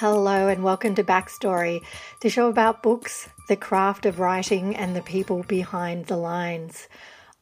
Hello and welcome to Backstory, the show about books, the craft of writing, and the people behind the lines.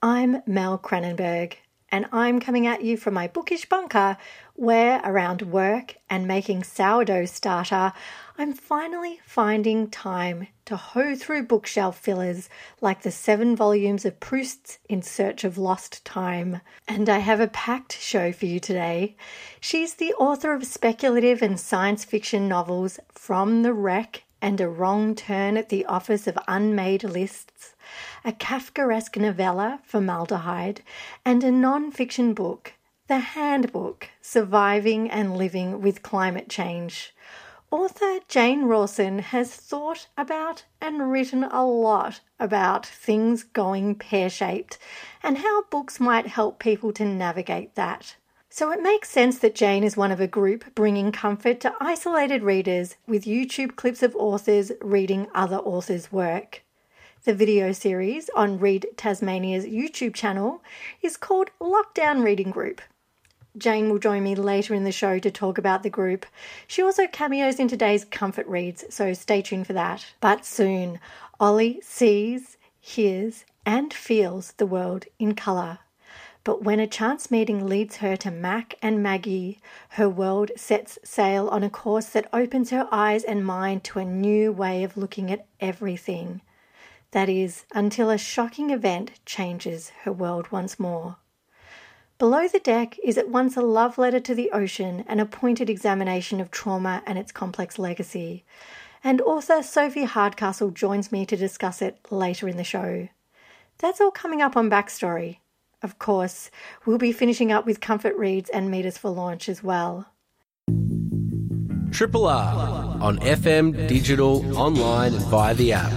I'm Mel Cranenburgh, and I'm coming at you from my bookish bunker where, around work and making sourdough starter, I'm finally finding time to hoe through bookshelf fillers like the 7 volumes of Proust's In Search of Lost Time. And I have a packed show for you today. She's the author of speculative and science fiction novels From the Wreck and A Wrong Turn at the Office of Unmade Lists, a Kafkaesque novella, Formaldehyde, and a non-fiction book, The Handbook, Surviving and Living with Climate Change. Author Jane Rawson has thought about and written a lot about things going pear-shaped and how books might help people to navigate that. So it makes sense that Jane is one of a group bringing comfort to isolated readers with YouTube clips of authors reading other authors' work. The video series on Read Tasmania's YouTube channel is called Lockdown Reading Group. Jane will join me later in the show to talk about the group. She also cameos in today's Comfort Reads, so stay tuned for that. But soon, Ollie sees, hears, and feels the world in colour. But when a chance meeting leads her to Mac and Maggie, her world sets sail on a course that opens her eyes and mind to a new way of looking at everything. That is, until a shocking event changes her world once more. Below the Deck is at once a love letter to the ocean and a pointed examination of trauma and its complex legacy. And author Sophie Hardcastle joins me to discuss it later in the show. That's all coming up on Backstory. Of course, we'll be finishing up with Comfort Reads and Meet Us for Launch as well. Triple R on FM, digital, online and via the app.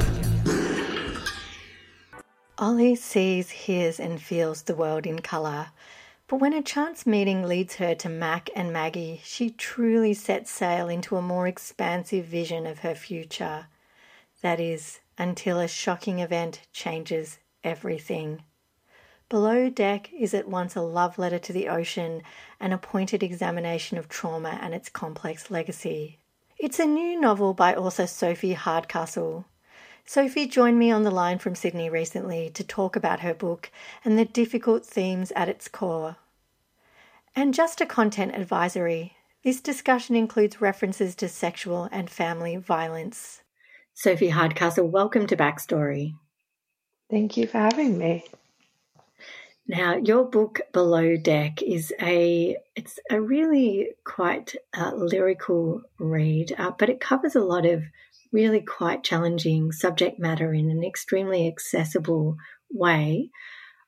Ollie sees, hears and feels the world in colour. But when a chance meeting leads her to Mac and Maggie, she truly sets sail into a more expansive vision of her future. That is, until a shocking event changes everything. Below Deck is at once a love letter to the ocean and a pointed examination of trauma and its complex legacy. It's a new novel by author Sophie Hardcastle. Sophie joined me on the line from Sydney recently to talk about her book and the difficult themes at its core. And just a content advisory, this discussion includes references to sexual and family violence. Sophie Hardcastle, welcome to Backstory. Thank you for having me. Now, your book Below Deck is a really quite lyrical read, but it covers a lot of really quite challenging subject matter in an extremely accessible way.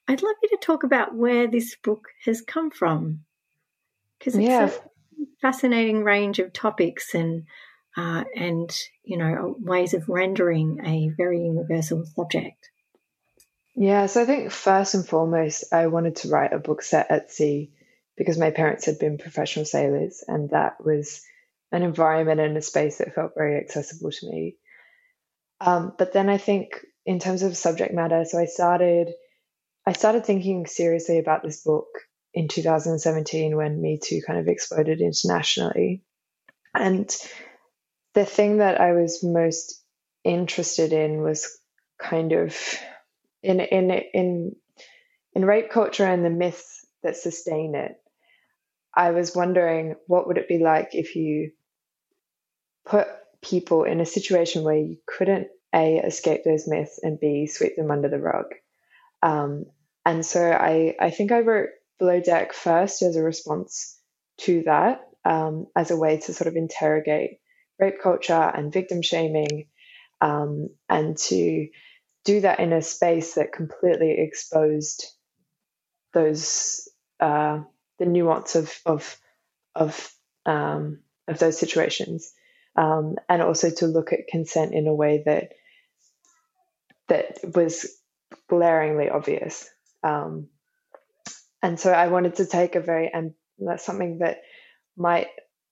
I'd love you to talk about where this book has come from, because it's a fascinating range of topics and you know, ways of rendering a very universal subject. Yeah, so I think first and foremost, I wanted to write a book set at sea because my parents had been professional sailors, and that was an environment and a space that felt very accessible to me. But then I think in terms of subject matter, so I started thinking seriously about this book in 2017 when Me Too kind of exploded internationally. And the thing that I was most interested in was kind of in rape culture and the myths that sustain it. I was wondering, what would it be like if you put people in a situation where you couldn't, A, escape those myths, and B, sweep them under the rug? And so I think I wrote Below Deck first as a response to that, as a way to sort of interrogate rape culture and victim shaming, and to do that in a space that completely exposed those the nuance of of those situations, and also to look at consent in a way that was glaringly obvious. And so I wanted to take and that's something that might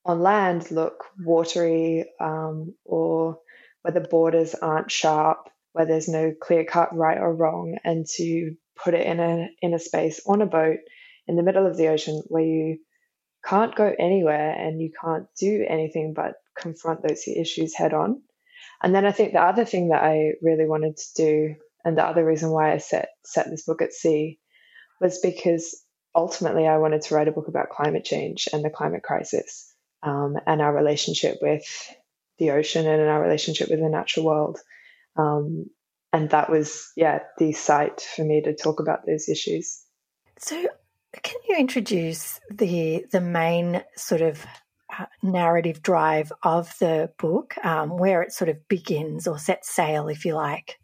on land look watery, or where the borders aren't sharp, where there's no clear cut right or wrong, and to put it in a space on a boat in the middle of the ocean where you can't go anywhere and you can't do anything but confront those issues head on. And then I think the other thing that I really wanted to do, and the other reason why I set this book at sea, was because ultimately I wanted to write a book about climate change and the climate crisis, and our relationship with the ocean and our relationship with the natural world. And that was, the site for me to talk about those issues. So can you introduce the main sort of narrative drive of the book, where it sort of begins or sets sail, if you like?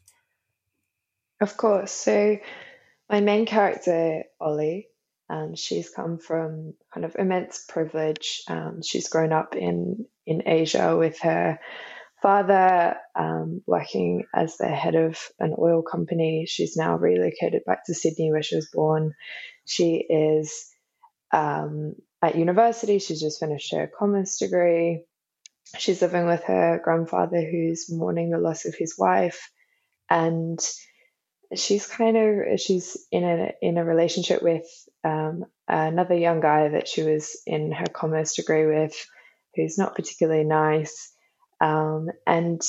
Of course. So my main character, Ollie, she's come from kind of immense privilege. She's grown up in Asia with her father, working as the head of an oil company. She's now relocated back to Sydney, where she was born. She is at university. She's just finished her commerce degree. She's living with her grandfather, who's mourning the loss of his wife, and she's in a relationship with another young guy that she was in her commerce degree with, who's not particularly nice. And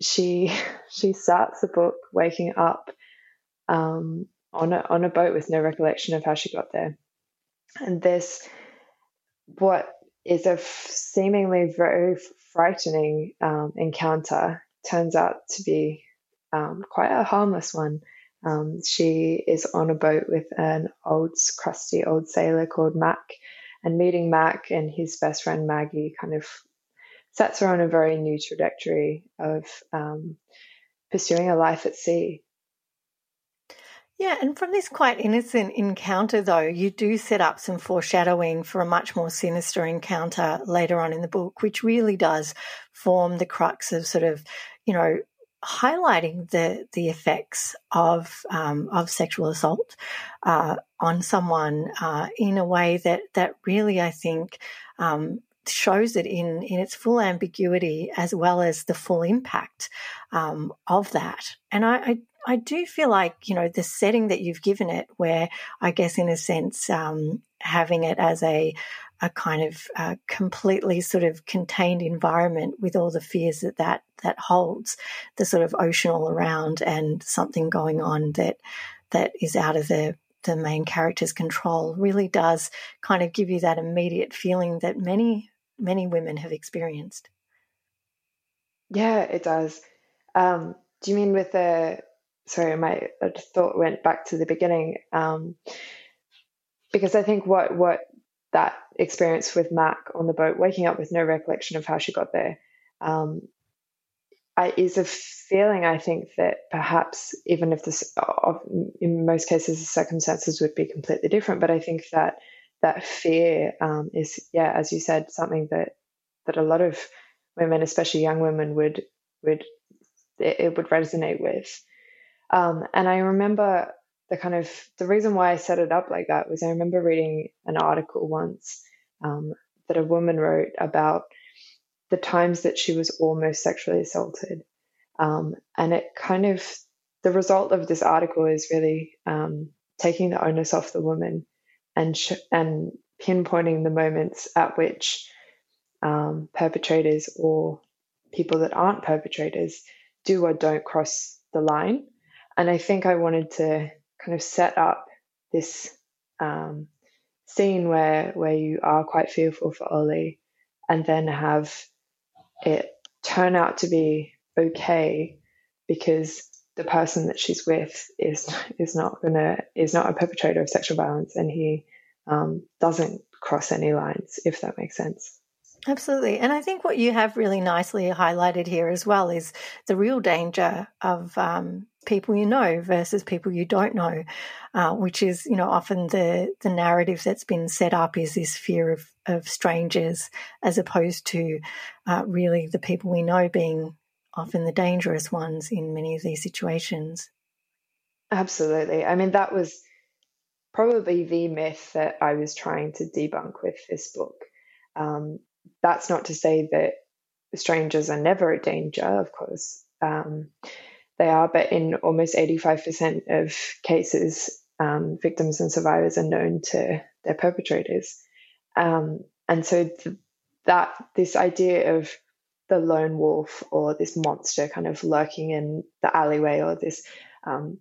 she starts the book waking up on a boat with no recollection of how she got there. And this, what is a seemingly very frightening encounter, turns out to be quite a harmless one. She is on a boat with an crusty old sailor called Mac, and meeting Mac and his best friend Maggie kind of sets her on a very new trajectory of pursuing a life at sea. Yeah, and from this quite innocent encounter, though, you do set up some foreshadowing for a much more sinister encounter later on in the book, which really does form the crux of sort of, highlighting the effects of sexual assault on someone in a way that really, I think, shows it in its full ambiguity as well as the full impact of that. And I do feel like, the setting that you've given it, where I guess in a sense having it as a kind of completely sort of contained environment with all the fears that holds, the sort of ocean all around and something going on that is out of the main character's control, really does kind of give you that immediate feeling that many, many women have experienced. Yeah, it does. Do you mean with the... Sorry, my thought went back to the beginning, because I think what that experience with Mac on the boat, waking up with no recollection of how she got there, is a feeling, I think, that perhaps even if in most cases the circumstances would be completely different, but I think that fear is, as you said, something that a lot of women, especially young women, would resonate with. And I remember the reason why I set it up like that was I remember reading an article once that a woman wrote about the times that she was almost sexually assaulted. And the result of this article is really taking the onus off the woman and pinpointing the moments at which perpetrators or people that aren't perpetrators do or don't cross the line. And I think I wanted to kind of set up this scene where you are quite fearful for Ollie, and then have it turn out to be okay because the person that she's with is not a perpetrator of sexual violence, and he doesn't cross any lines, if that makes sense. Absolutely. And I think what you have really nicely highlighted here as well is the real danger of people you know versus people you don't know, which is, you know, often the narrative that's been set up is this fear of strangers as opposed to really the people we know being often the dangerous ones in many of these situations. Absolutely. I mean, that was probably the myth that I was trying to debunk with this book. That's not to say that strangers are never a danger, of course. They are, but in almost 85% of cases, victims and survivors are known to their perpetrators. And so this idea of the lone wolf or this monster kind of lurking in the alleyway or this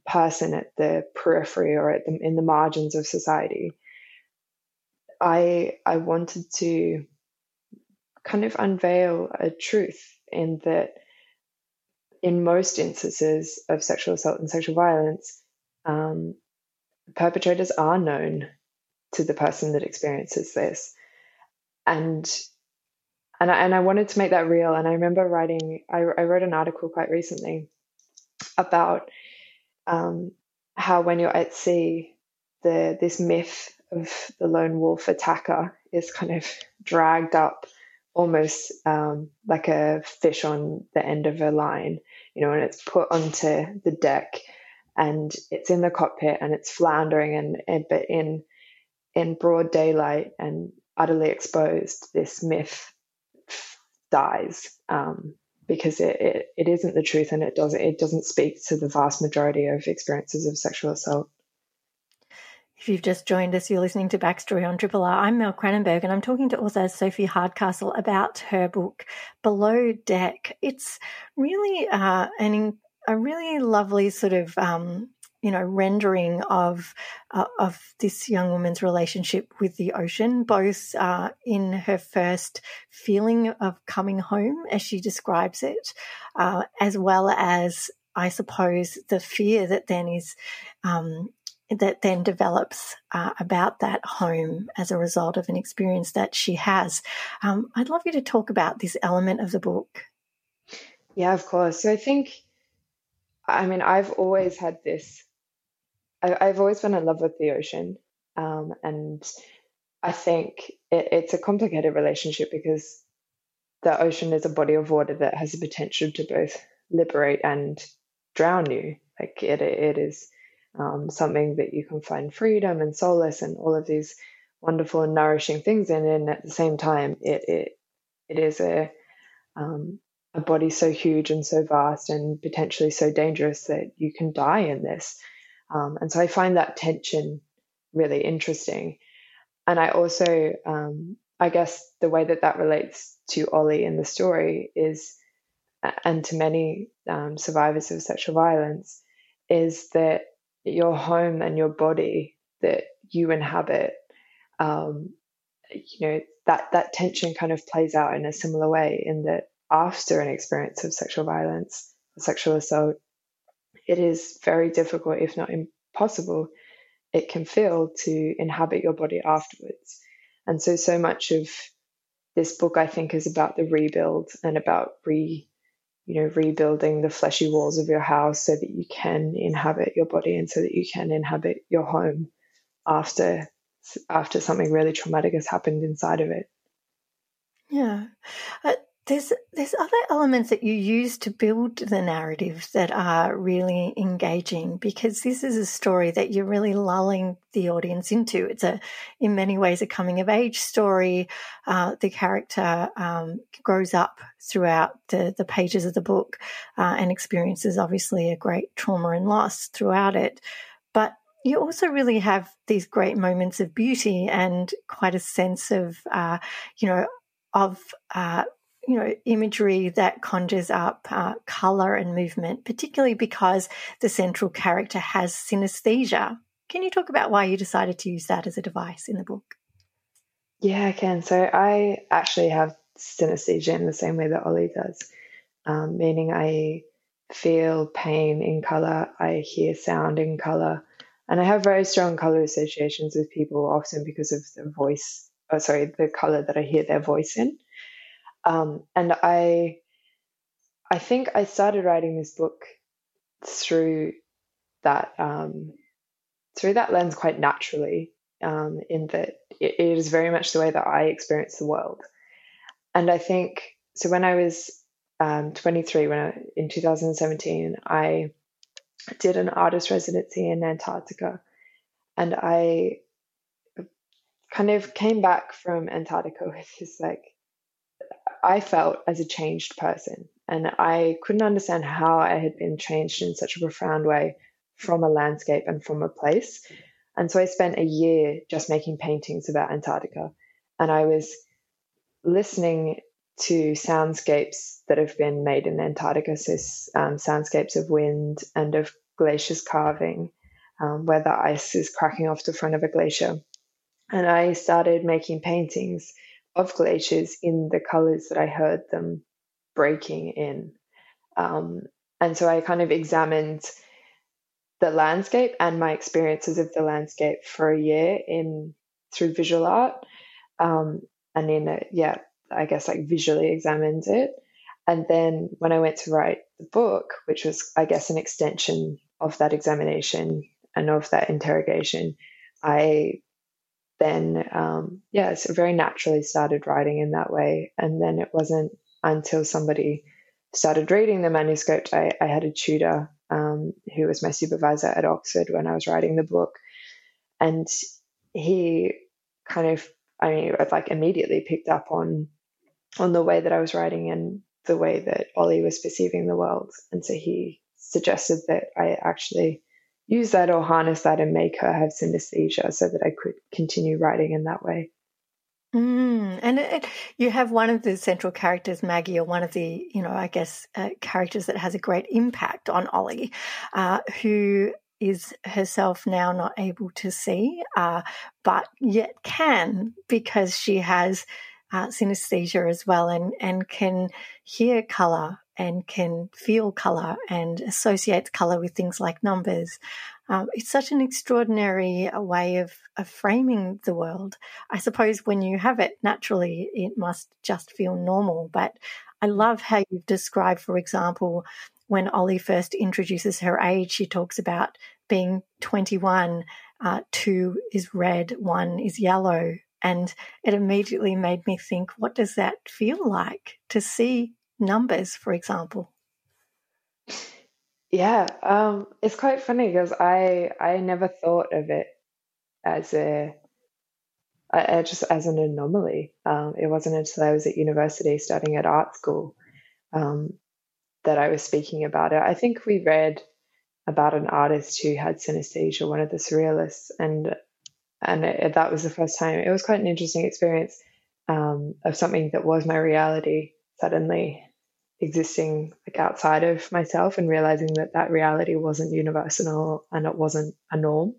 person at the periphery or in the margins of society, I wanted to kind of unveil a truth in that in most instances of sexual assault and sexual violence, perpetrators are known to the person that experiences this. And I wanted to make that real. And I remember I wrote an article quite recently about how when you're at sea, this myth of the lone wolf attacker is kind of dragged up almost like a fish on the end of a line, you know, and it's put onto the deck and it's in the cockpit and it's floundering but in broad daylight and utterly exposed, this myth dies because it isn't the truth and it doesn't speak to the vast majority of experiences of sexual assault. If you've just joined us, you're listening to Backstory on Triple R. I'm Mel Cranenburgh and I'm talking to author Sophie Hardcastle about her book, Below Deck. It's really a really lovely sort of, you know, rendering of this young woman's relationship with the ocean, both in her first feeling of coming home, as she describes it, as well as, I suppose, the fear that then is develops about that home as a result of an experience that she has. I'd love you to talk about this element of the book. Yeah, of course. So I think, I mean, I've always had this, I've always been in love with the ocean. And I think it's a complicated relationship because the ocean is a body of water that has the potential to both liberate and drown you. Like it is something that you can find freedom and solace and all of these wonderful and nourishing things in, and at the same time it is a body so huge and so vast and potentially so dangerous that you can die in this, and so I find that tension really interesting. And I also I guess the way that relates to Ollie in the story is, and to many survivors of sexual violence, is that your home and your body that you inhabit, you know, that tension kind of plays out in a similar way, in that after an experience of sexual violence, sexual assault, it is very difficult, if not impossible, it can feel, to inhabit your body afterwards. And so much of this book, I think, is about the rebuild and about rebuilding the fleshy walls of your house so that you can inhabit your body and so that you can inhabit your home after something really traumatic has happened inside of it. Yeah. There's other elements that you use to build the narrative that are really engaging, because this is a story that you're really lulling the audience into. It's in many ways a coming of age story. The character grows up throughout the pages of the book and experiences obviously a great trauma and loss throughout it. But you also really have these great moments of beauty and quite a sense of, imagery that conjures up colour and movement, particularly because the central character has synesthesia. Can you talk about why you decided to use that as a device in the book? Yeah, I can. So I actually have synesthesia in the same way that Ollie does, meaning I feel pain in colour, I hear sound in colour, and I have very strong colour associations with people, often because of the colour that I hear their voice in. And I think I started writing this book through that lens quite naturally, in that it is very much the way that I experience the world. And I think, so when I was 23, in 2017, I did an artist residency in Antarctica, and I kind of came back from Antarctica with this, I felt as a changed person, and I couldn't understand how I had been changed in such a profound way from a landscape and from a place. And so I spent a year just making paintings about Antarctica, and I was listening to soundscapes that have been made in Antarctica, so soundscapes of wind and of glaciers carving, where the ice is cracking off the front of a glacier. And I started making paintings of glaciers in the colours that I heard them breaking in. And so I kind of examined the landscape and my experiences of the landscape for a year through visual art. And then, I guess visually examined it. And then when I went to write the book, which was, I guess, an extension of that examination and of that interrogation, I then, so very naturally started writing in that way. And then it wasn't until somebody started reading the manuscript. I had a tutor who was my supervisor at Oxford when I was writing the book. And he kind of, immediately picked up on the way that I was writing and the way that Ollie was perceiving the world. And so he suggested that I actually use that or harness that and make her have synesthesia so that I could continue writing in that way. And you have one of the central characters, Maggie, or one of the, characters that has a great impact on Ollie, who is herself now not able to see, but yet can, because she has synesthesia as well, and can hear colour and can feel colour and associates colour with things like numbers. It's such an extraordinary way of framing the world. I suppose when you have it naturally, it must just feel normal. But I love how you've described, for example, when Ollie first introduces her age, she talks about being 21, 2 is red, 1 is yellow. And it immediately made me think, what does that feel like to see numbers, for example? Yeah, it's quite funny because I never thought of it as as an anomaly. It wasn't until I was at university studying at art school that I was speaking about it. I think we read about an artist who had synesthesia, one of the surrealists, and that was the first time. It was quite an interesting experience of something that was my reality suddenly existing outside of myself, and realizing that that reality wasn't universal and it wasn't a norm.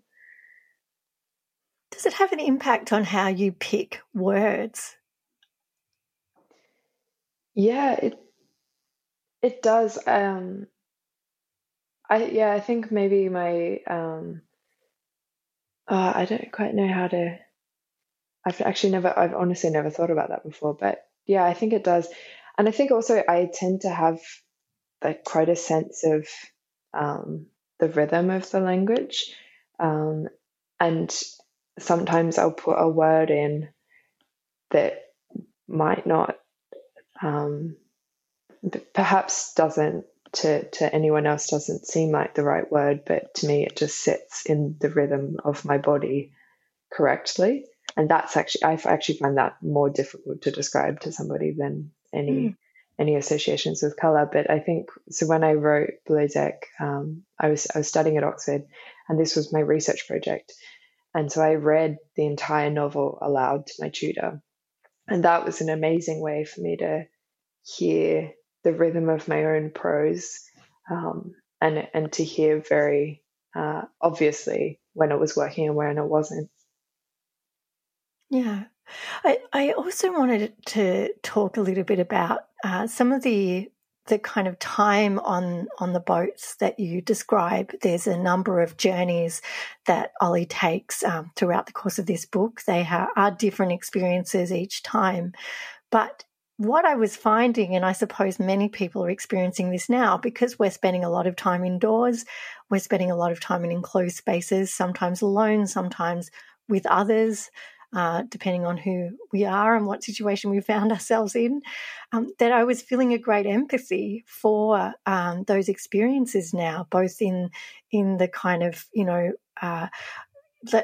Does it have an impact on how you pick words? Yeah, It does. I think maybe my I don't quite know how to. I've honestly never thought about that before. But yeah, I think it does, and I think also I tend to have quite a sense of the rhythm of the language, and sometimes I'll put a word in that might not. Perhaps doesn't to anyone else doesn't seem like the right word, but to me it just sits in the rhythm of my body correctly, and that's actually I find that more difficult to describe to somebody than any associations with color. But I think so. When I wrote Below Deck, I was studying at Oxford, and this was my research project, and so I read the entire novel aloud to my tutor, and that was an amazing way for me to hear the rhythm of my own prose, and to hear very obviously when it was working and when it wasn't. Yeah. I also wanted to talk a little bit about some of the kind of time on the boats that you describe. There's a number of journeys that Ollie takes throughout the course of this book. They are different experiences each time. But what I was finding, and I suppose many people are experiencing this now, because we're spending a lot of time indoors, we're spending a lot of time in enclosed spaces, sometimes alone, sometimes with others, depending on who we are and what situation we found ourselves in, that I was feeling a great empathy for those experiences now, both in the kind of, you know,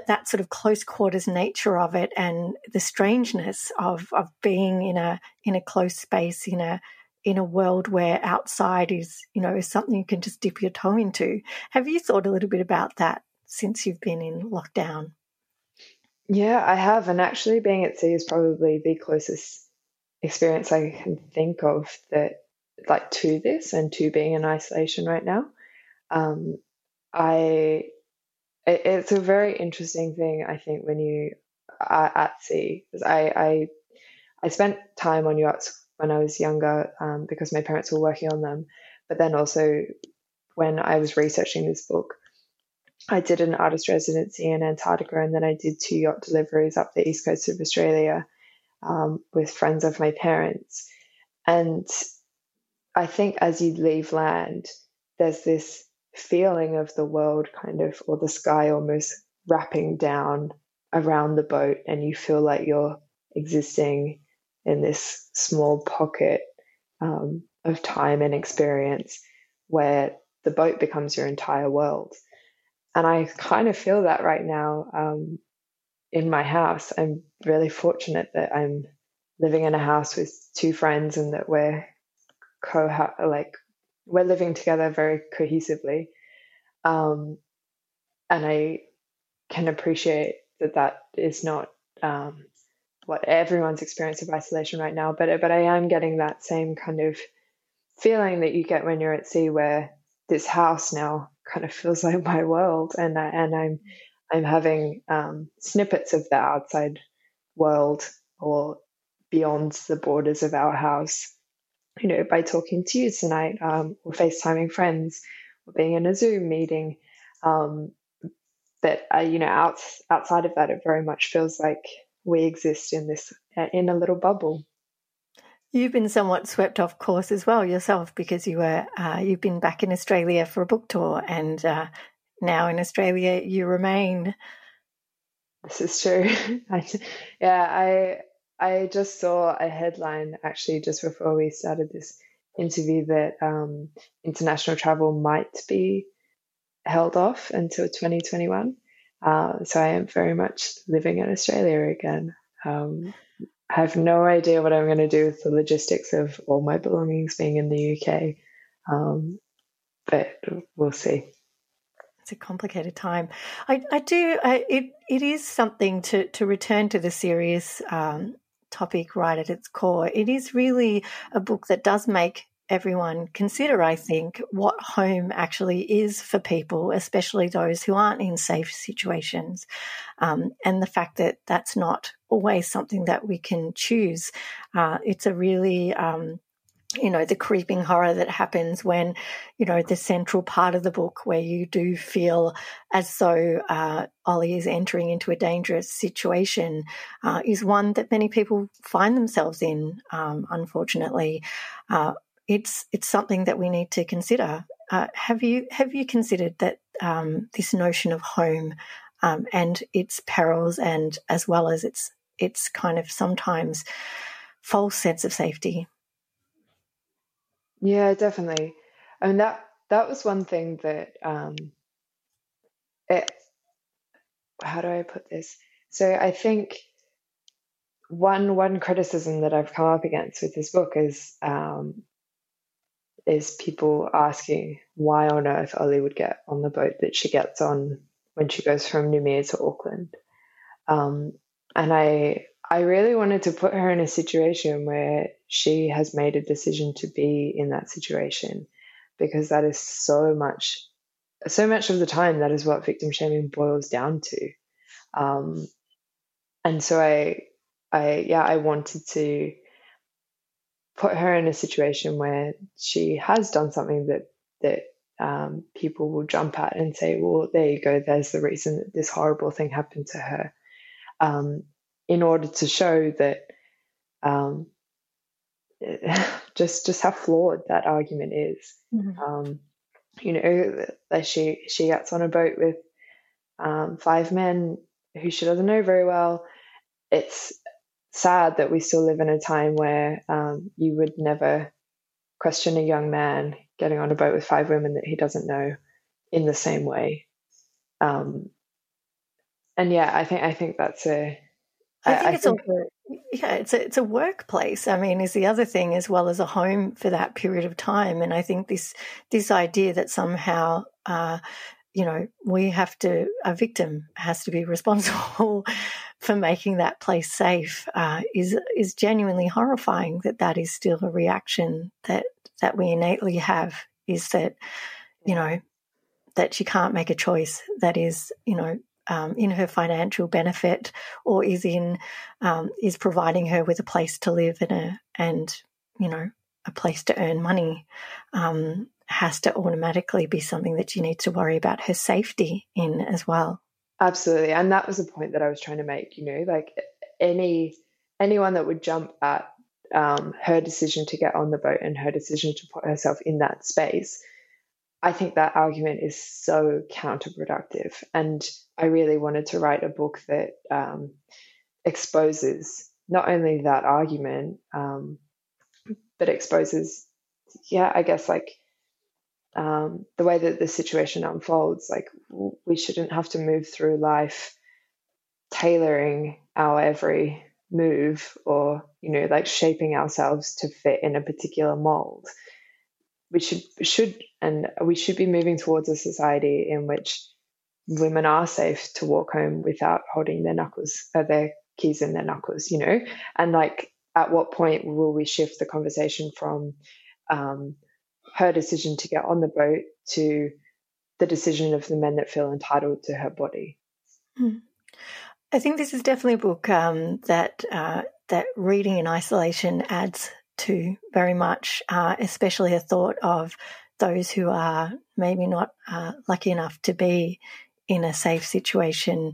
that sort of close quarters nature of it and the strangeness of being in a close space, in a world where outside is, you know, is something you can just dip your toe into. Have you thought a little bit about that since you've been in lockdown? Yeah, I have. And actually being at sea is probably the closest experience I can think of that, like, to this and to being in isolation right now. It's a very interesting thing, I think, when you are at sea. I spent time on yachts when I was younger because my parents were working on them. But then also when I was researching this book, I did an artist residency in Antarctica, and then I did 2 yacht deliveries up the east coast of Australia with friends of my parents. And I think as you leave land, there's this feeling of the world kind of, or the sky almost wrapping down around the boat, and you feel like you're existing in this small pocket of time and experience where the boat becomes your entire world. And I kind of feel that right now in my house. I'm really fortunate that I'm living in a house with 2 friends and that we're we're living together very cohesively. And I can appreciate that is not what everyone's experience of isolation right now, but I am getting that same kind of feeling that you get when you're at sea, where this house now kind of feels like my world, and I'm having snippets of the outside world or beyond the borders of our house, you know, by talking to you tonight, or FaceTiming friends, or being in a Zoom meeting. But you know, outside of that, it very much feels like we exist in this in a little bubble. You've been somewhat swept off course as well yourself, because you were you've been back in Australia for a book tour, and now in Australia you remain. This is true. I just saw a headline actually just before we started this interview that international travel might be held off until 2021. So I am very much living in Australia again. I have no idea what I'm going to do with the logistics of all my belongings being in the UK, but we'll see. It's a complicated time. It is something to return to the serious topic right at its core. It is really a book that does make everyone consider, I think, what home actually is for people, especially those who aren't in safe situations, and the fact that that's not always something that we can choose. It's a really... you know, the creeping horror that happens when, you know, the central part of the book where you do feel as though Ollie is entering into a dangerous situation is one that many people find themselves in, unfortunately. It's something that we need to consider. Have you considered that this notion of home and its perils, and as well as its kind of sometimes false sense of safety? Yeah, definitely. I mean, that was one thing that how do I put this? So I think one criticism that I've come up against with this book is people asking why on earth Ollie would get on the boat that she gets on when she goes from Newmere to Auckland. And I really wanted to put her in a situation where she has made a decision to be in that situation, because that is so much of the time that is what victim shaming boils down to. And so I wanted to put her in a situation where she has done something that people will jump at and say, well, there you go, there's the reason that this horrible thing happened to her. In order to show that just how flawed that argument is. Mm-hmm. You know, that she gets on a boat with five men who she doesn't know very well. It's sad that we still live in a time where you would never question a young man getting on a boat with five women that he doesn't know in the same way. And yeah, I think that's a. I think it's a workplace. I mean, is the other thing, as well as a home for that period of time. And I think this idea that somehow, you know, a victim has to be responsible for making that place safe is genuinely horrifying. That is still a reaction that we innately have. Is that, you know, that she can't make a choice. That is, you know. In her financial benefit, or is providing her with a place to live and you know, a place to earn money, has to automatically be something that she needs to worry about her safety in as well. Absolutely, and that was the point that I was trying to make. You know, like anyone that would jump at her decision to get on the boat and her decision to put herself in that space. I think that argument is so counterproductive, and I really wanted to write a book that exposes not only that argument, but exposes, yeah, I guess like the way that the situation unfolds. Like we shouldn't have to move through life tailoring our every move, or you know, like shaping ourselves to fit in a particular mold. We should be moving towards a society in which women are safe to walk home without holding their keys in their knuckles, you know. And like, at what point will we shift the conversation from her decision to get on the boat to the decision of the men that feel entitled to her body? I think this is definitely a book that reading in isolation adds to very much, especially a thought of those who are maybe not lucky enough to be in a safe situation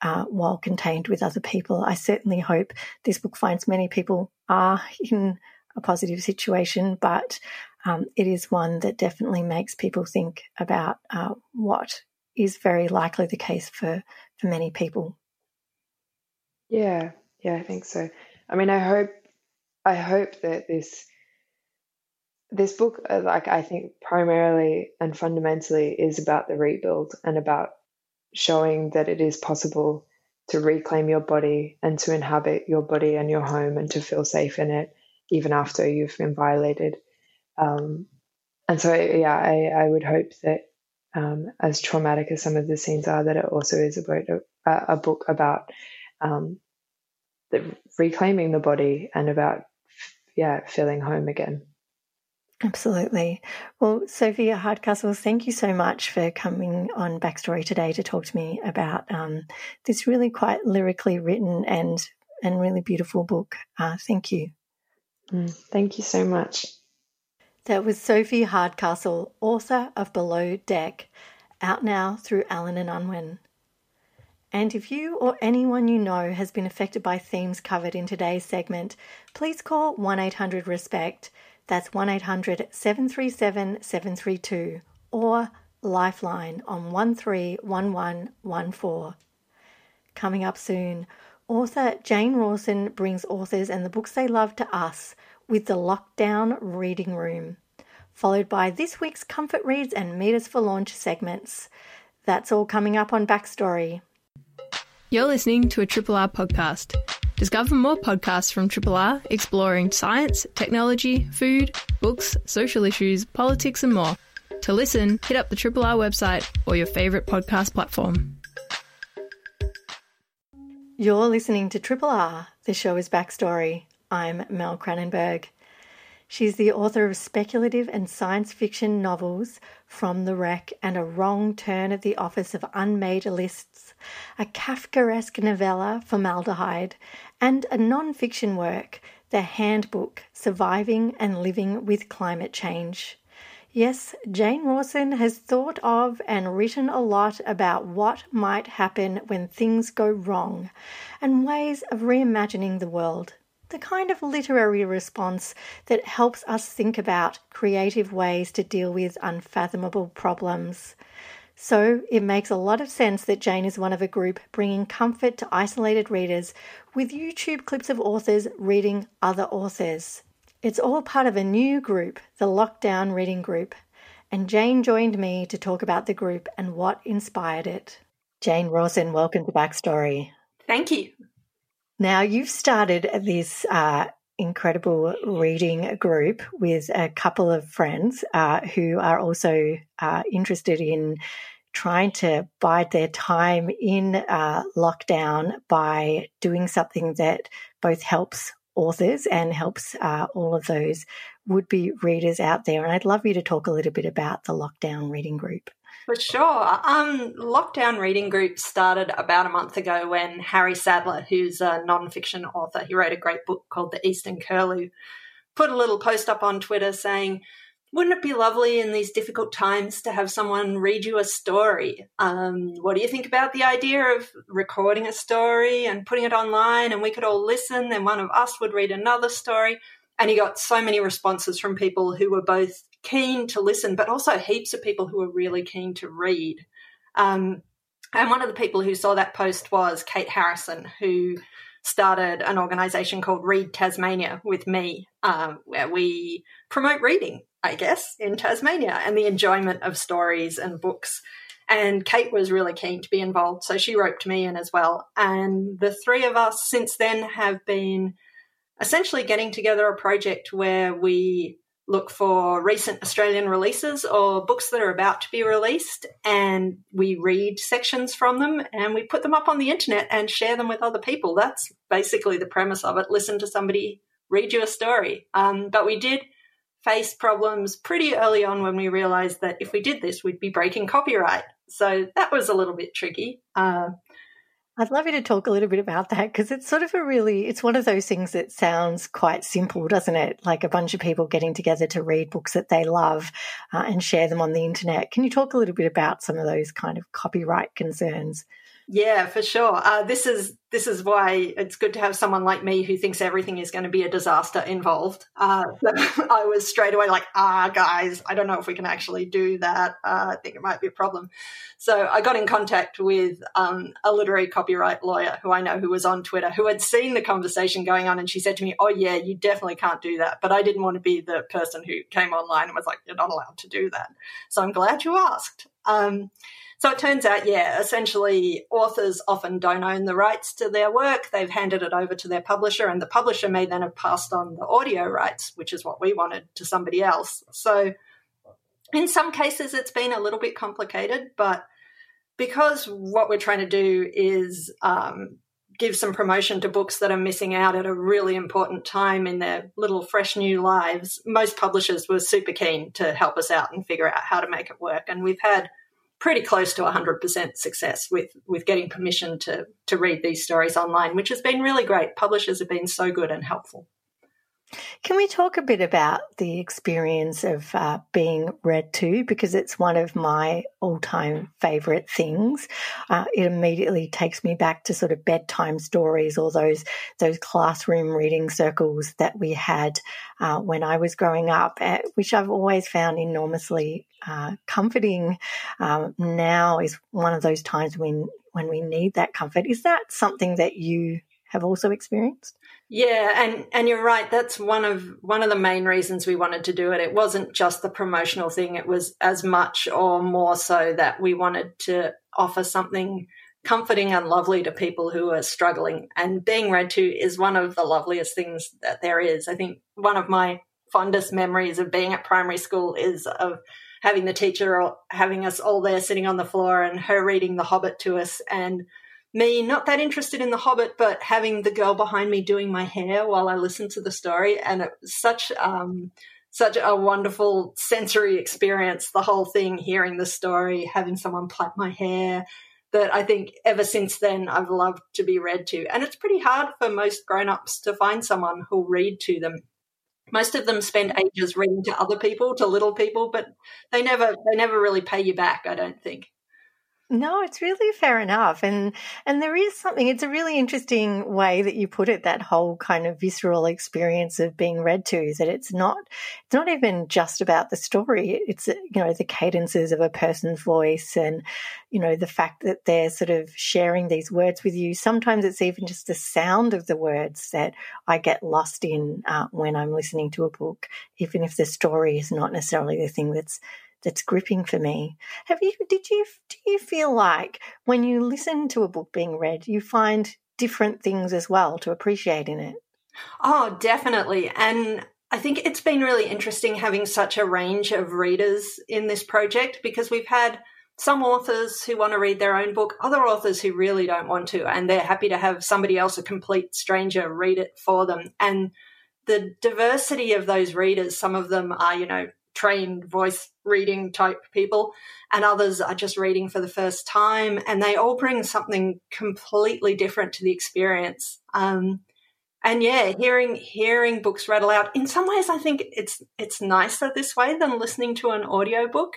while contained with other people. I certainly hope this book finds many people are in a positive situation, but it is one that definitely makes people think about what is very likely the case for many people. Yeah, I think so. I mean, I hope that this book, like I think primarily and fundamentally, is about the rebuild and about showing that it is possible to reclaim your body and to inhabit your body and your home and to feel safe in it, even after you've been violated. And so, yeah, I would hope that as traumatic as some of the scenes are, that it also is about a book about reclaiming the body and about feeling home again. Absolutely. Well, Sophie Hardcastle, thank you so much for coming on Backstory today to talk to me about this really quite lyrically written and really beautiful book. Thank you. Thank you so much. That was Sophie Hardcastle, author of Below Deck, out now through Allen and Unwin. And if you or anyone you know has been affected by themes covered in today's segment, please call 1-800-RESPECT. That's 1-800-737-732 or Lifeline on 131114. Coming up soon, author Jane Rawson brings authors and the books they love to us with the Lockdown Reading Room, followed by this week's Comfort Reads and Meet Us for Launch segments. That's all coming up on Backstory. You're listening to a Triple R podcast. Discover more podcasts from Triple R exploring science, technology, food, books, social issues, politics and more. To listen, hit up the Triple R website or your favourite podcast platform. You're listening to Triple R. The show is Backstory. I'm Mel Cranenburgh. She's the author of speculative and science fiction novels From the Wreck and A Wrong Turn at the Office of Unmade Lists, a Kafkaesque novella, Formaldehyde, and a non-fiction work, The Handbook, Surviving and Living with Climate Change. Yes, Jane Rawson has thought of and written a lot about what might happen when things go wrong and ways of reimagining the world. the kind of literary response that helps us think about creative ways to deal with unfathomable problems. So it makes a lot of sense that Jane is one of a group bringing comfort to isolated readers with YouTube clips of authors reading other authors. It's all part of a new group, the Lockdown Reading Group, and Jane joined me to talk about the group and what inspired it. Jane Rawson, welcome to Backstory. Thank you. Now, you've started this incredible reading group with a couple of friends who are also interested in trying to bide their time in lockdown by doing something that both helps authors and helps all of those would-be readers out there. And I'd love you to talk a little bit about the Lockdown Reading Group. For sure. Lockdown Reading Group started about a month ago when Harry Saddler, who's a non-fiction author, he wrote a great book called The Eastern Curlew, put a little post up on Twitter saying, wouldn't it be lovely in these difficult times to have someone read you a story? What do you think about the idea of recording a story and putting it online and we could all listen, then one of us would read another story? And he got so many responses from people who were both keen to listen, but also heaps of people who were really keen to read. And one of the people who saw that post was Kate Harrison, who started an organisation called Read Tasmania with me, where we promote reading, I guess, in Tasmania and the enjoyment of stories and books. And Kate was really keen to be involved, so she roped me in as well. And the three of us since then have been essentially getting together a project where we look for recent Australian releases or books that are about to be released, and we read sections from them and we put them up on the internet and share them with other people. That's basically the premise of it. Listen to somebody read you a story. But we did face problems pretty early on when we realised that if we did this, we'd be breaking copyright. So that was a little bit tricky. I'd love you to talk a little bit about that because it's sort of a really, it's one of those things that sounds quite simple, doesn't it? Like a bunch of people getting together to read books that they love and share them on the internet. Can you talk a little bit about some of those kind of copyright concerns? Yeah, for sure. This is why it's good to have someone like me who thinks everything is going to be a disaster involved. So I was straight away like, guys, I don't know if we can actually do that. I think it might be a problem. So I got in contact with a literary copyright lawyer who I know who was on Twitter, who had seen the conversation going on, and she said to me, yeah, you definitely can't do that. But I didn't want to be the person who came online and was like, you're not allowed to do that. So I'm glad you asked. So it turns out, essentially authors often don't own the rights to their work. They've handed it over to their publisher, and the publisher may then have passed on the audio rights, which is what we wanted, to somebody else. So in some cases it's been a little bit complicated, but because what we're trying to do is give some promotion to books that are missing out at a really important time in their little fresh new lives, most publishers were super keen to help us out and figure out how to make it work. And we've had pretty close to 100% success with getting permission to read these stories online, which has been really great. Publishers have been so good and helpful. Can we talk a bit about the experience of being read to? Because it's one of my all-time favourite things. It immediately takes me back to sort of bedtime stories or those classroom reading circles that we had when I was growing up, which I've always found enormously comforting. Now is one of those times when we need that comfort. Is that something that you have also experienced? Yeah, and you're right. That's one of the main reasons we wanted to do it. It wasn't just the promotional thing. It was as much or more so that we wanted to offer something comforting and lovely to people who are struggling. And being read to is one of the loveliest things that there is. I think one of my fondest memories of being at primary school is of having the teacher having us all there sitting on the floor and her reading The Hobbit to us, and me not that interested in The Hobbit, but having the girl behind me doing my hair while I listened to the story. And it was such a wonderful sensory experience, the whole thing, hearing the story, having someone plait my hair, that I think ever since then I've loved to be read to. And it's pretty hard for most grown-ups to find someone who'll read to them. Most of them spend ages reading to other people, to little people, but they never really pay you back, I don't think. No, it's really fair enough. And there is something, it's a really interesting way that you put it, that whole kind of visceral experience of being read to, is that it's not even just about the story. It's, you know, the cadences of a person's voice and, you know, the fact that they're sort of sharing these words with you. Sometimes it's even just the sound of the words that I get lost in when I'm listening to a book, even if the story is not necessarily the thing that's gripping for me. Do you feel like when you listen to a book being read, you find different things as well to appreciate in it? Oh, definitely. And I think it's been really interesting having such a range of readers in this project, because we've had some authors who want to read their own book, other authors who really don't want to, and they're happy to have somebody else, a complete stranger, read it for them. And the diversity of those readers, some of them are, you know, trained voice reading type people, and others are just reading for the first time, and they all bring something completely different to the experience. And yeah, hearing books read aloud, in some ways I think it's nicer this way than listening to an audiobook,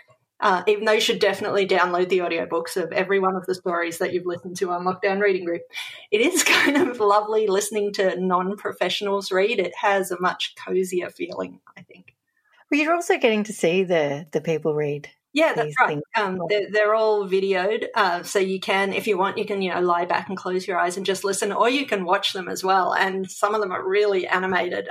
even though you should definitely download the audiobooks of every one of the stories that you've listened to on Lockdown Reading Group. It is kind of lovely listening to non-professionals read. It has a much cozier feeling, I think. But you're also getting to see the people read. Yeah, that's right. They're all videoed, so you can, if you want, you can, you know, lie back and close your eyes and just listen, or you can watch them as well. And some of them are really animated.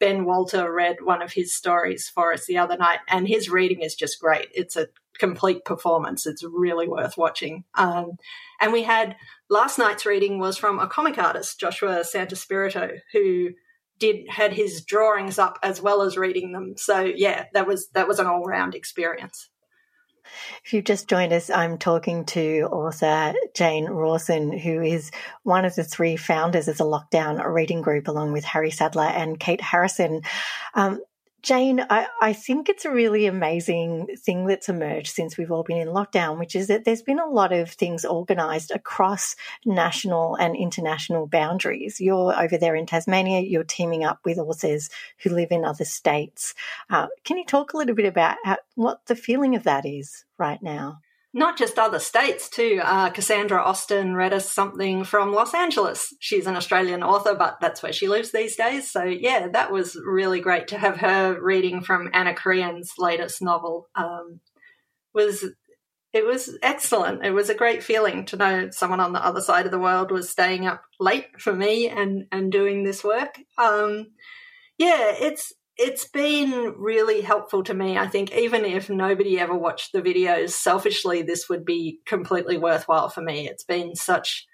Ben Walter read one of his stories for us the other night, and his reading is just great. It's a complete performance. It's really worth watching. And we had, last night's reading was from a comic artist, Joshua Santospirito, who had his drawings up as well as reading them. So yeah, that was an all-round experience. If you've just joined us, I'm talking to author Jane Rawson, who is one of the three founders of the Lockdown Reading Group, along with Harry Saddler and Kate Harrison. Jane, I think it's a really amazing thing that's emerged since we've all been in lockdown, which is that there's been a lot of things organised across national and international boundaries. You're over there in Tasmania, you're teaming up with authors who live in other states. Can you talk a little bit about what the feeling of that is right now? Not just other states too. Cassandra Austin read us something from Los Angeles. She's an Australian author, but that's where she lives these days. So yeah, that was really great to have her reading from Anna Karenina's latest novel. It was excellent. It was a great feeling to know someone on the other side of the world was staying up late for me and doing this work. It's been really helpful to me. I think even if nobody ever watched the videos, selfishly, this would be completely worthwhile for me. It's been such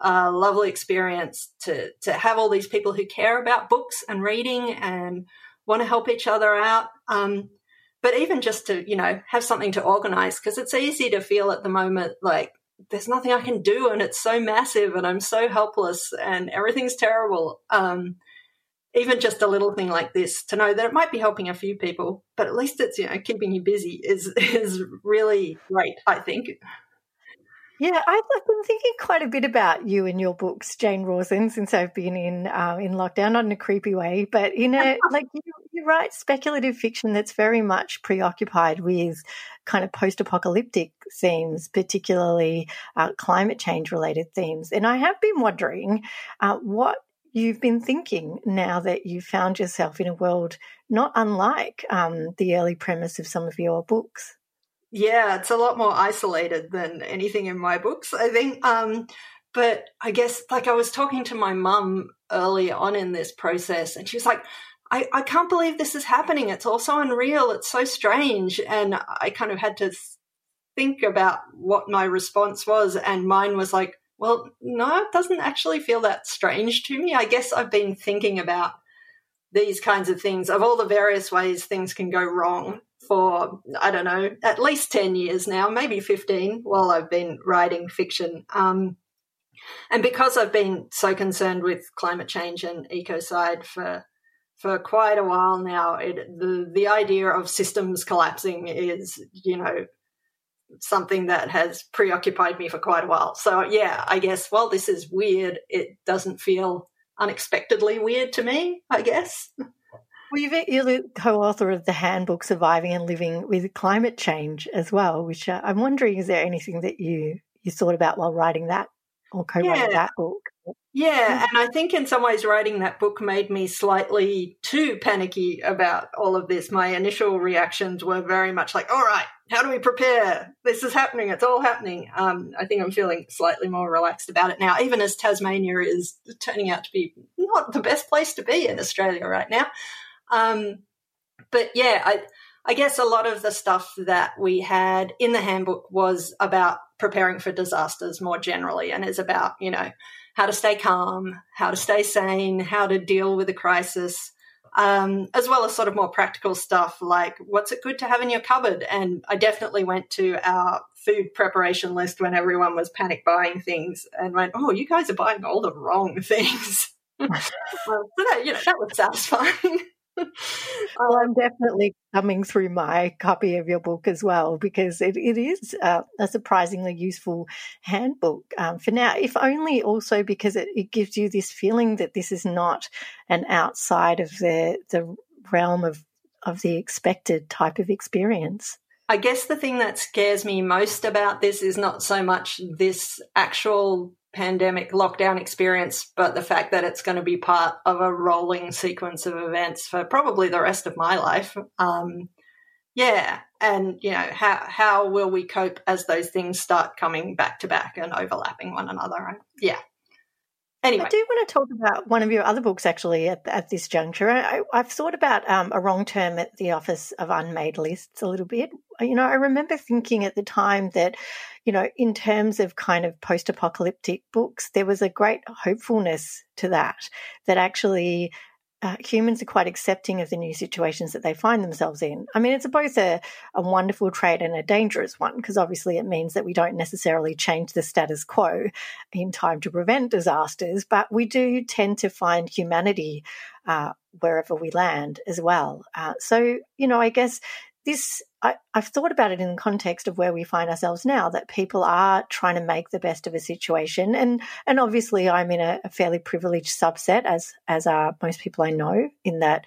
a lovely experience to have all these people who care about books and reading and want to help each other out. But even just to, you know, have something to organise, because it's easy to feel at the moment like there's nothing I can do and it's so massive and I'm so helpless and everything's terrible. Even just a little thing like this, to know that it might be helping a few people, but at least it's, you know, keeping you busy is really great, I think. Yeah, I've been thinking quite a bit about you and your books, Jane Rawson, since I've been in lockdown, not in a creepy way, but in a like you write speculative fiction that's very much preoccupied with kind of post-apocalyptic themes, particularly climate change-related themes. And I have been wondering what you've been thinking now that you've found yourself in a world not unlike the early premise of some of your books. Yeah, it's a lot more isolated than anything in my books, I think. But I guess, like, I was talking to my mum early on in this process and she was like, I can't believe this is happening. It's all so unreal. It's so strange. And I kind of had to think about what my response was, and mine was like, well, no, it doesn't actually feel that strange to me. I guess I've been thinking about these kinds of things, of all the various ways things can go wrong for, I don't know, at least 10 years now, maybe 15, while I've been writing fiction. And because I've been so concerned with climate change and ecocide for quite a while now, the idea of systems collapsing is, you know, something that has preoccupied me for quite a while. So yeah, I guess while this is weird, it doesn't feel unexpectedly weird to me, I guess. Well, you're the co-author of the Handbook, Surviving and Living with Climate Change as well, which I'm wondering, is there anything that you thought about while writing that or co-writing that book? Yeah, and I think in some ways writing that book made me slightly too panicky about all of this. My initial reactions were very much like, all right, how do we prepare? This is happening. It's all happening. I think I'm feeling slightly more relaxed about it now, even as Tasmania is turning out to be not the best place to be in Australia right now. But, yeah, I guess a lot of the stuff that we had in the Handbook was about preparing for disasters more generally, and is about, you know, how to stay calm, how to stay sane, how to deal with a crisis, as well as sort of more practical stuff like what's it good to have in your cupboard. And I definitely went to our food preparation list when everyone was panic buying things and went, oh, you guys are buying all the wrong things. That was satisfying. Well, I'm definitely coming through my copy of your book as well, because it is a surprisingly useful handbook for now, if only also because it gives you this feeling that this is not an outside of the realm of the expected type of experience. I guess the thing that scares me most about this is not so much this actual pandemic lockdown experience, but the fact that it's going to be part of a rolling sequence of events for probably the rest of my life. And, you know, how will we cope as those things start coming back to back and overlapping one another? Right? Yeah. Anyway. I do want to talk about one of your other books, actually, at this juncture. I've thought about A Wrong Turn at the Office of Unmade Lists a little bit. You know, I remember thinking at the time that, you know, in terms of kind of post-apocalyptic books, there was a great hopefulness to that actually humans are quite accepting of the new situations that they find themselves in. I mean, it's both a wonderful trait and a dangerous one, because obviously it means that we don't necessarily change the status quo in time to prevent disasters, but we do tend to find humanity wherever we land as well. So, you know, I guess this, I've thought about it in the context of where we find ourselves now, that people are trying to make the best of a situation. And obviously I'm in a fairly privileged subset, as are most people I know, in that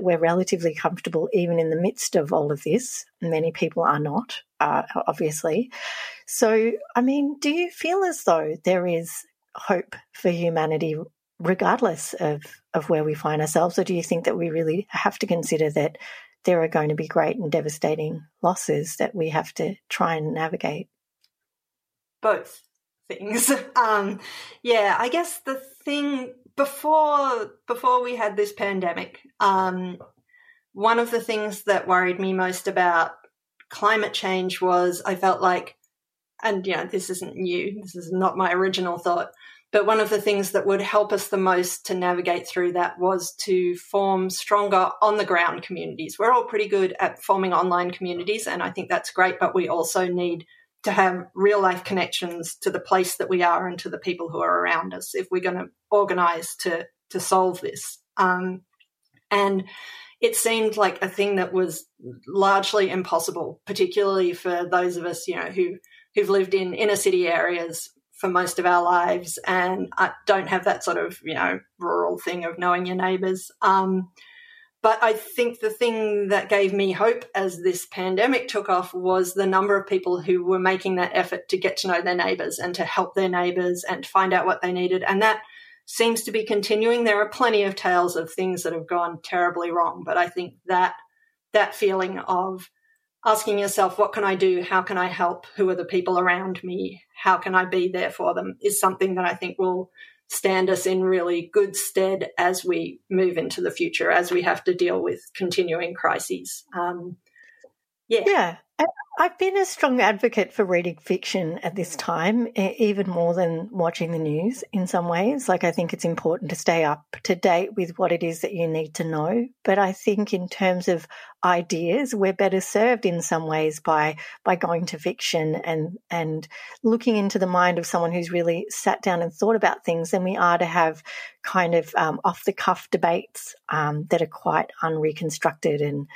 we're relatively comfortable even in the midst of all of this. Many people are not, obviously. So, I mean, do you feel as though there is hope for humanity regardless of where we find ourselves, or do you think that we really have to consider that there are going to be great and devastating losses that we have to try and navigate? Both things. I guess the thing before we had this pandemic, one of the things that worried me most about climate change was I felt like, and, you know, this isn't new, this is not my original thought, but one of the things that would help us the most to navigate through that was to form stronger on-the-ground communities. We're all pretty good at forming online communities, and I think that's great, but we also need to have real-life connections to the place that we are and to the people who are around us if we're going to organise to solve this. And it seemed like a thing that was largely impossible, particularly for those of us, you know, who've lived in inner-city areas for most of our lives and don't have that sort of, you know, rural thing of knowing your neighbours. But I think the thing that gave me hope as this pandemic took off was the number of people who were making that effort to get to know their neighbours and to help their neighbours and to find out what they needed. And that seems to be continuing. There are plenty of tales of things that have gone terribly wrong, but I think that feeling of asking yourself, what can I do? How can I help? Who are the people around me? How can I be there for them? Is something that I think will stand us in really good stead as we move into the future, as we have to deal with continuing crises. Yeah. I've been a strong advocate for reading fiction at this time, even more than watching the news in some ways. Like, I think it's important to stay up to date with what it is that you need to know. But I think in terms of ideas, we're better served in some ways by going to fiction and looking into the mind of someone who's really sat down and thought about things than we are to have kind of off-the-cuff debates that are quite unreconstructed and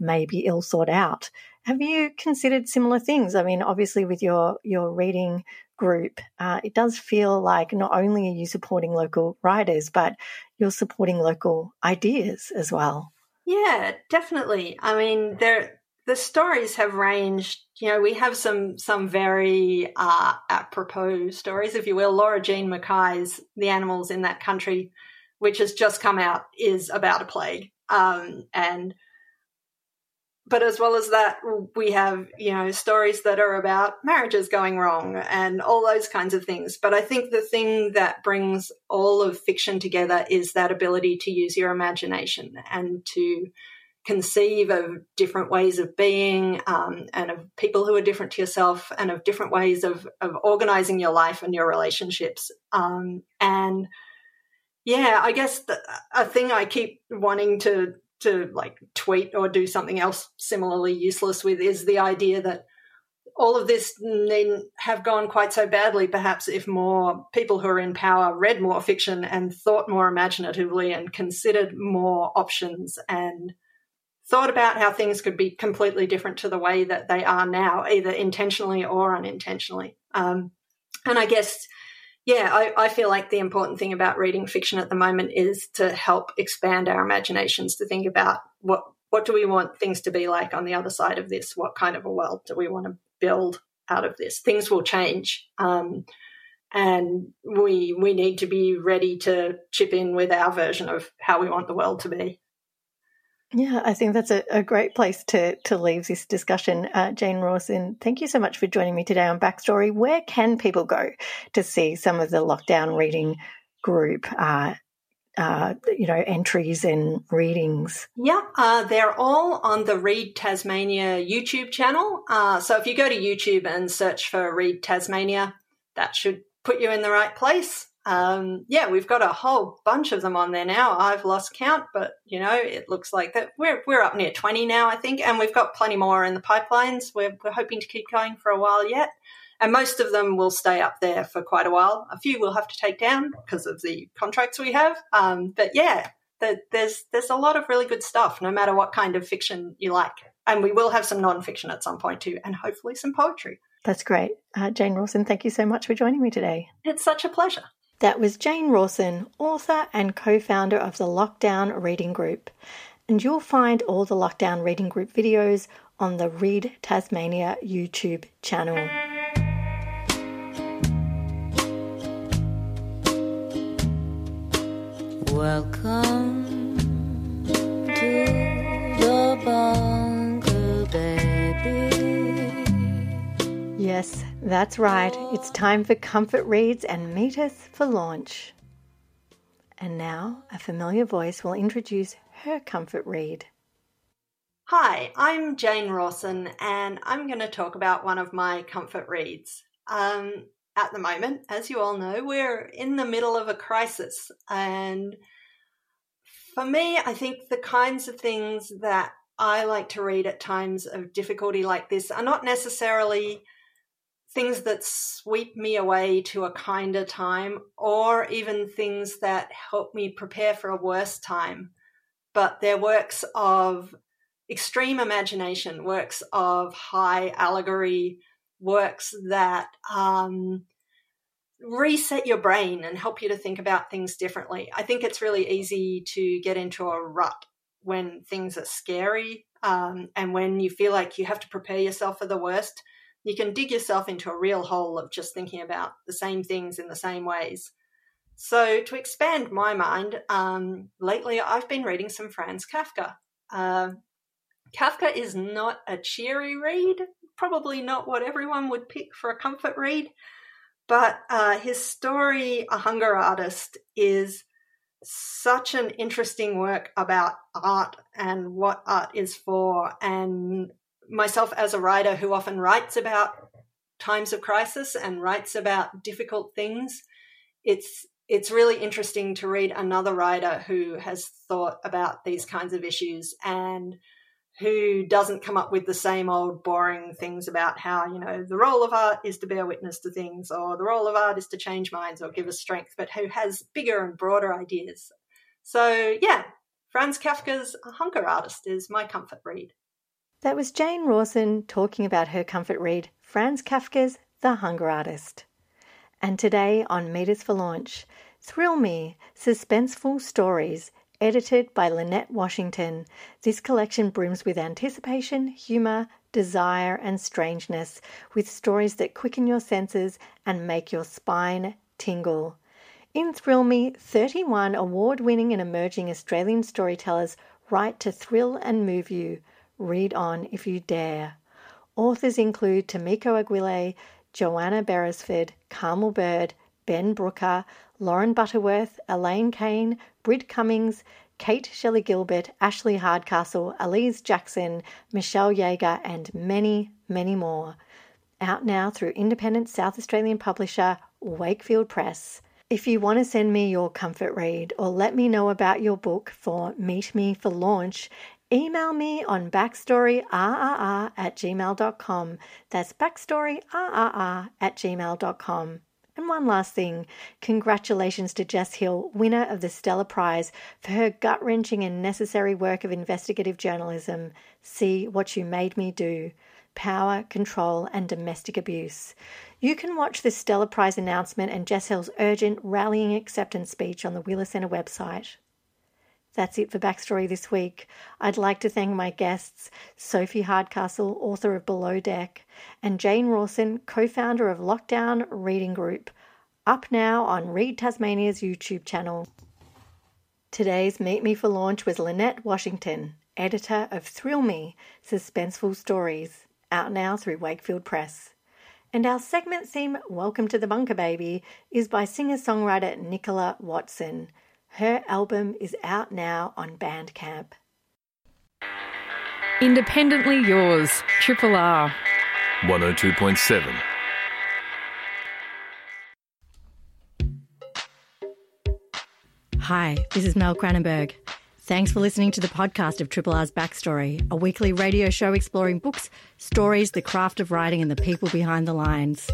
maybe ill thought out. Have you considered similar things? I mean, obviously with your reading group, it does feel like not only are you supporting local writers, but you're supporting local ideas as well. Yeah, definitely. I mean, the stories have ranged. You know, we have some very apropos stories, if you will. Laura Jean Mackay's The Animals in That Country, which has just come out, is about a plague. But as well as that, we have, you know, stories that are about marriages going wrong and all those kinds of things. But I think the thing that brings all of fiction together is that ability to use your imagination and to conceive of different ways of being, and of people who are different to yourself, and of different ways of organising your life and your relationships. Yeah, I guess a thing I keep wanting to like tweet or do something else similarly useless with is the idea that all of this needn't have gone quite so badly, perhaps, if more people who are in power read more fiction and thought more imaginatively and considered more options and thought about how things could be completely different to the way that they are now, either intentionally or unintentionally. And I guess, yeah, I feel like the important thing about reading fiction at the moment is to help expand our imaginations, to think about what do we want things to be like on the other side of this? What kind of a world do we want to build out of this? Things will change, and we need to be ready to chip in with our version of how we want the world to be. Yeah, I think that's a great place to leave this discussion. Jane Rawson, thank you so much for joining me today on Backstory. Where can people go to see some of the Lockdown Reading Group, entries and readings? Yeah, they're all on the Read Tasmania YouTube channel. So if you go to YouTube and search for Read Tasmania, that should put you in the right place. Yeah, we've got a whole bunch of them on there now. I've lost count, but, you know, it looks like that we're up near 20 now, I think, and we've got plenty more in the pipelines. We're hoping to keep going for a while yet, and most of them will stay up there for quite a while. A few we'll have to take down because of the contracts we have, but, yeah, there's a lot of really good stuff, no matter what kind of fiction you like, and we will have some non-fiction at some point too, and hopefully some poetry. That's great. Jane Rawson, thank you so much for joining me today. It's such a pleasure. That was Jane Rawson, author and co-founder of the Lockdown Reading Group. And you'll find all the Lockdown Reading Group videos on the Read Tasmania YouTube channel. Welcome to the bunker, baby. Yes. That's right, it's time for Comfort Reads and Meet Us for Launch. And now a familiar voice will introduce her Comfort Read. Hi, I'm Jane Rawson and I'm going to talk about one of my Comfort Reads. At the moment, as you all know, we're in the middle of a crisis, and for me, I think the kinds of things that I like to read at times of difficulty like this are not necessarily things that sweep me away to a kinder time, or even things that help me prepare for a worse time. But they're works of extreme imagination, works of high allegory, works that reset your brain and help you to think about things differently. I think it's really easy to get into a rut when things are scary, and when you feel like you have to prepare yourself for the worst. You can dig yourself into a real hole of just thinking about the same things in the same ways. So to expand my mind, lately I've been reading some Franz Kafka. Kafka is not a cheery read, probably not what everyone would pick for a comfort read, but his story, A Hunger Artist, is such an interesting work about art and what art is for, and myself as a writer who often writes about times of crisis and writes about difficult things, it's really interesting to read another writer who has thought about these kinds of issues and who doesn't come up with the same old boring things about how, you know, the role of art is to bear witness to things, or the role of art is to change minds or give us strength, but who has bigger and broader ideas. So, yeah, Franz Kafka's A Hunger Artist is my comfort read. That was Jane Rawson talking about her comfort read, Franz Kafka's The Hunger Artist. And today on Meet Us for Launch, Thrill Me, Suspenseful Stories, Edited by Lynette Washington, this collection brooms with anticipation, humour, desire and strangeness, with stories that quicken your senses and make your spine tingle. In Thrill Me, 31 award-winning and emerging Australian storytellers write to thrill and move you. Read on if you dare. Authors include Tomiko Aguilé, Joanna Beresford, Carmel Bird, Ben Brooker, Lauren Butterworth, Elaine Kane, Brid Cummings, Kate Shelley Gilbert, Ashley Hardcastle, Elise Jackson, Michelle Yeager, and many, many more. Out now through independent South Australian publisher Wakefield Press. If you want to send me your comfort read or let me know about your book for Meet Me for Launch, email me on backstoryrr@gmail.com. That's backstoryrr@gmail.com. And one last thing, congratulations to Jess Hill, winner of the Stella Prize, for her gut-wrenching and necessary work of investigative journalism, See What You Made Me Do, Power, Control and Domestic Abuse. You can watch the Stella Prize announcement and Jess Hill's urgent rallying acceptance speech on the Wheeler Centre website. That's it for Backstory this week. I'd like to thank my guests, Sophie Hardcastle, author of Below Deck, and Jane Rawson, co-founder of Lockdown Reading Group, up now on Read Tasmania's YouTube channel. Today's Meet Me for Launch was Lynette Washington, editor of Thrill Me, Suspenseful Stories, out now through Wakefield Press. And our segment theme, Welcome to the Bunker Baby, is by singer-songwriter Nicola Watson. Her album is out now on Bandcamp. Independently yours, Triple R. 102.7. Hi, this is Mel Cranenburgh. Thanks for listening to the podcast of Triple R's Backstory, a weekly radio show exploring books, stories, the craft of writing and the people behind the lines.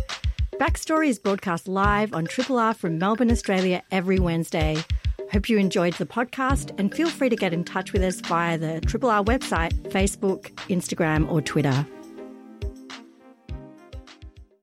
Backstory is broadcast live on Triple R from Melbourne, Australia every Wednesday. Hope you enjoyed the podcast and feel free to get in touch with us via the Triple R website, Facebook, Instagram or Twitter.